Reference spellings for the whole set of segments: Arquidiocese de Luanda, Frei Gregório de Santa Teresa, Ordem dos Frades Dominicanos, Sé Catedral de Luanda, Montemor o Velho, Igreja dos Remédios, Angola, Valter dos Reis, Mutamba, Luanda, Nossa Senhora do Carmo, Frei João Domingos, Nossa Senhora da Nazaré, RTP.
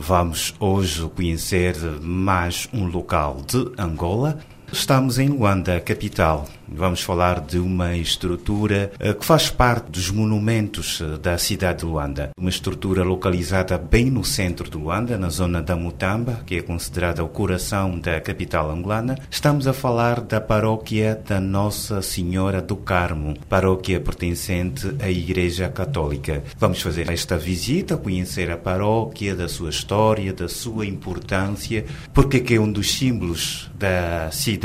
Vamos hoje conhecer mais um local de Angola. Estamos em Luanda, capital. Vamos falar de uma estrutura que faz parte dos monumentos da cidade de Luanda. Uma estrutura localizada bem no centro de Luanda, na zona da Mutamba, que é considerada o coração da capital angolana. Estamos a falar da paróquia da Nossa Senhora do Carmo, paróquia pertencente à Igreja Católica. Vamos fazer esta visita, conhecer a paróquia, da sua história, da sua importância, porque é um dos símbolos da cidade.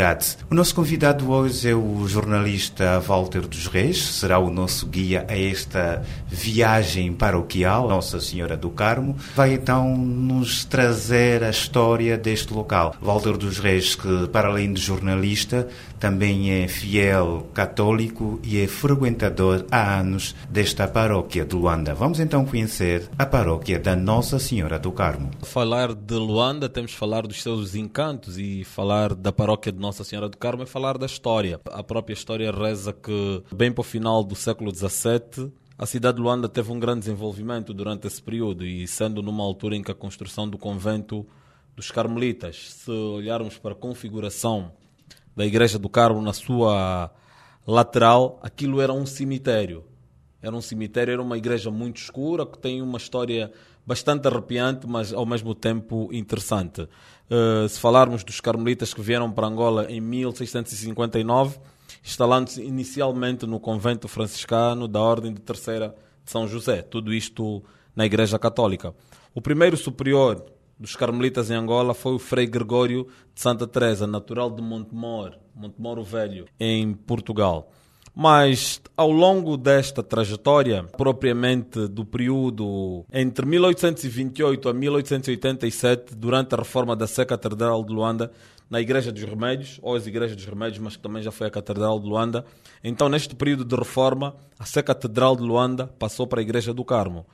O nosso convidado hoje é o jornalista Valter dos Reis, será o nosso guia a esta viagem paroquial, Nossa Senhora do Carmo. Vai então nos trazer a história deste local. Valter dos Reis, que para além de jornalista, também é fiel católico e é frequentador há anos desta paróquia de Luanda. Vamos então conhecer a paróquia da Nossa Senhora do Carmo. Falar de Luanda, temos de falar dos seus encantos, e falar da paróquia de Nossa Senhora do Carmo é falar da história. A própria história reza que, bem para o final do século XVII, a cidade de Luanda teve um grande desenvolvimento durante esse período, e sendo numa altura em que a construção do convento dos Carmelitas, se olharmos para a configuração da Igreja do Carmo na sua lateral, aquilo era um cemitério. Era uma igreja muito escura, que tem uma história bastante arrepiante, mas ao mesmo tempo interessante. Se falarmos dos carmelitas que vieram para Angola em 1659, instalando-se inicialmente no convento franciscano da Ordem de Terceira de São José, tudo isto na Igreja Católica. O primeiro superior dos carmelitas em Angola foi o Frei Gregório de Santa Teresa, natural de Montemor o Velho, em Portugal. Mas, ao longo desta trajetória, propriamente do período entre 1828 a 1887, durante a reforma da Sé Catedral de Luanda, na Igreja dos Remédios, hoje Igreja dos Remédios, mas que também já foi a Catedral de Luanda, então neste período de reforma, a Sé Catedral de Luanda passou para a Igreja do Carmo.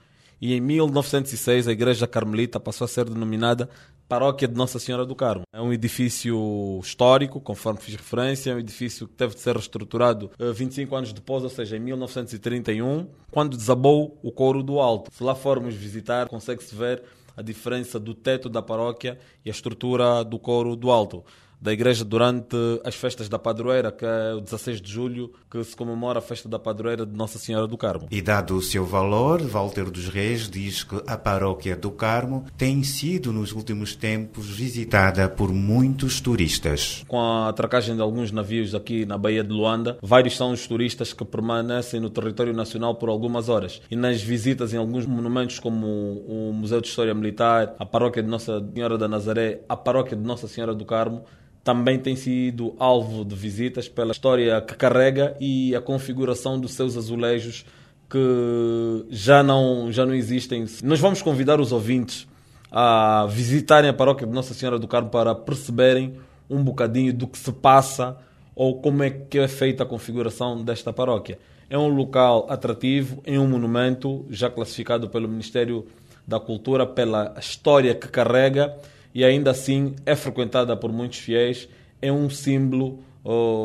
E em 1906 a Igreja Carmelita passou a ser denominada Paróquia de Nossa Senhora do Carmo. É um edifício histórico, conforme fiz referência, é um edifício que teve de ser reestruturado 25 anos depois, ou seja, em 1931, quando desabou o coro do alto. Se lá formos visitar, consegue-se ver a diferença do teto da paróquia e a estrutura do coro do alto da igreja durante as festas da padroeira, que é o 16 de julho, que se comemora a festa da padroeira de Nossa Senhora do Carmo. E dado o seu valor, Valter dos Reis diz que a paróquia do Carmo tem sido, nos últimos tempos, visitada por muitos turistas. Com a atracagem de alguns navios aqui na Baía de Luanda, vários são os turistas que permanecem no território nacional por algumas horas. E nas visitas em alguns monumentos, como o Museu de História Militar, a paróquia de Nossa Senhora da Nazaré, a paróquia de Nossa Senhora do Carmo, também tem sido alvo de visitas pela história que carrega e a configuração dos seus azulejos, que já não existem. Nós vamos convidar os ouvintes a visitarem a paróquia de Nossa Senhora do Carmo para perceberem um bocadinho do que se passa ou como é que é feita a configuração desta paróquia. É um local atrativo, é um monumento já classificado pelo Ministério da Cultura pela história que carrega, e ainda assim é frequentada por muitos fiéis, é um símbolo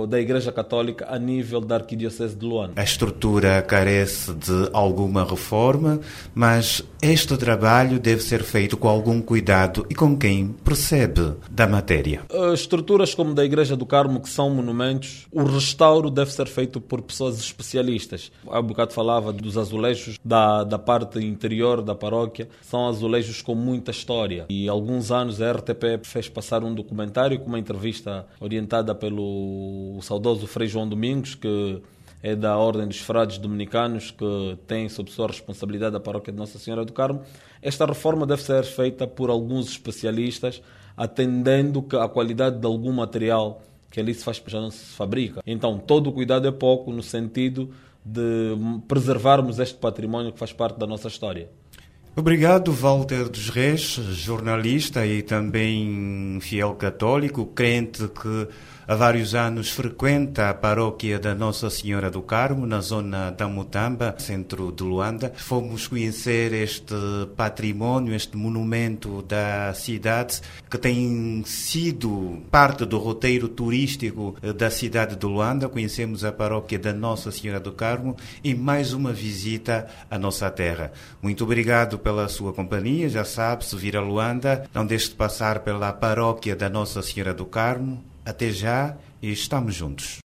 da Igreja Católica a nível da Arquidiocese de Luanda. A estrutura carece de alguma reforma, mas este trabalho deve ser feito com algum cuidado e com quem percebe da matéria. Estruturas como da Igreja do Carmo, que são monumentos, o restauro deve ser feito por pessoas especialistas. Há um bocado falava dos azulejos da parte interior da paróquia, são azulejos com muita história. E há alguns anos a RTP fez passar um documentário com uma entrevista orientada pelo o saudoso Frei João Domingos, que é da Ordem dos Frades Dominicanos, que tem sob sua responsabilidade a paróquia de Nossa Senhora do Carmo. Esta reforma deve ser feita por alguns especialistas, atendendo que a qualidade de algum material que ali se faz já não se fabrica. Então, todo o cuidado é pouco no sentido de preservarmos este património que faz parte da nossa história. Obrigado, Valter dos Reis, jornalista e também fiel católico, crente que há vários anos frequenta a paróquia da Nossa Senhora do Carmo, na zona da Mutamba, centro de Luanda. Fomos conhecer este património, este monumento da cidade, que tem sido parte do roteiro turístico da cidade de Luanda. Conhecemos a paróquia da Nossa Senhora do Carmo e mais uma visita à nossa terra. Muito obrigado pela sua companhia. Já sabe, se vir a Luanda, não deixe de passar pela paróquia da Nossa Senhora do Carmo. Até já e estamos juntos.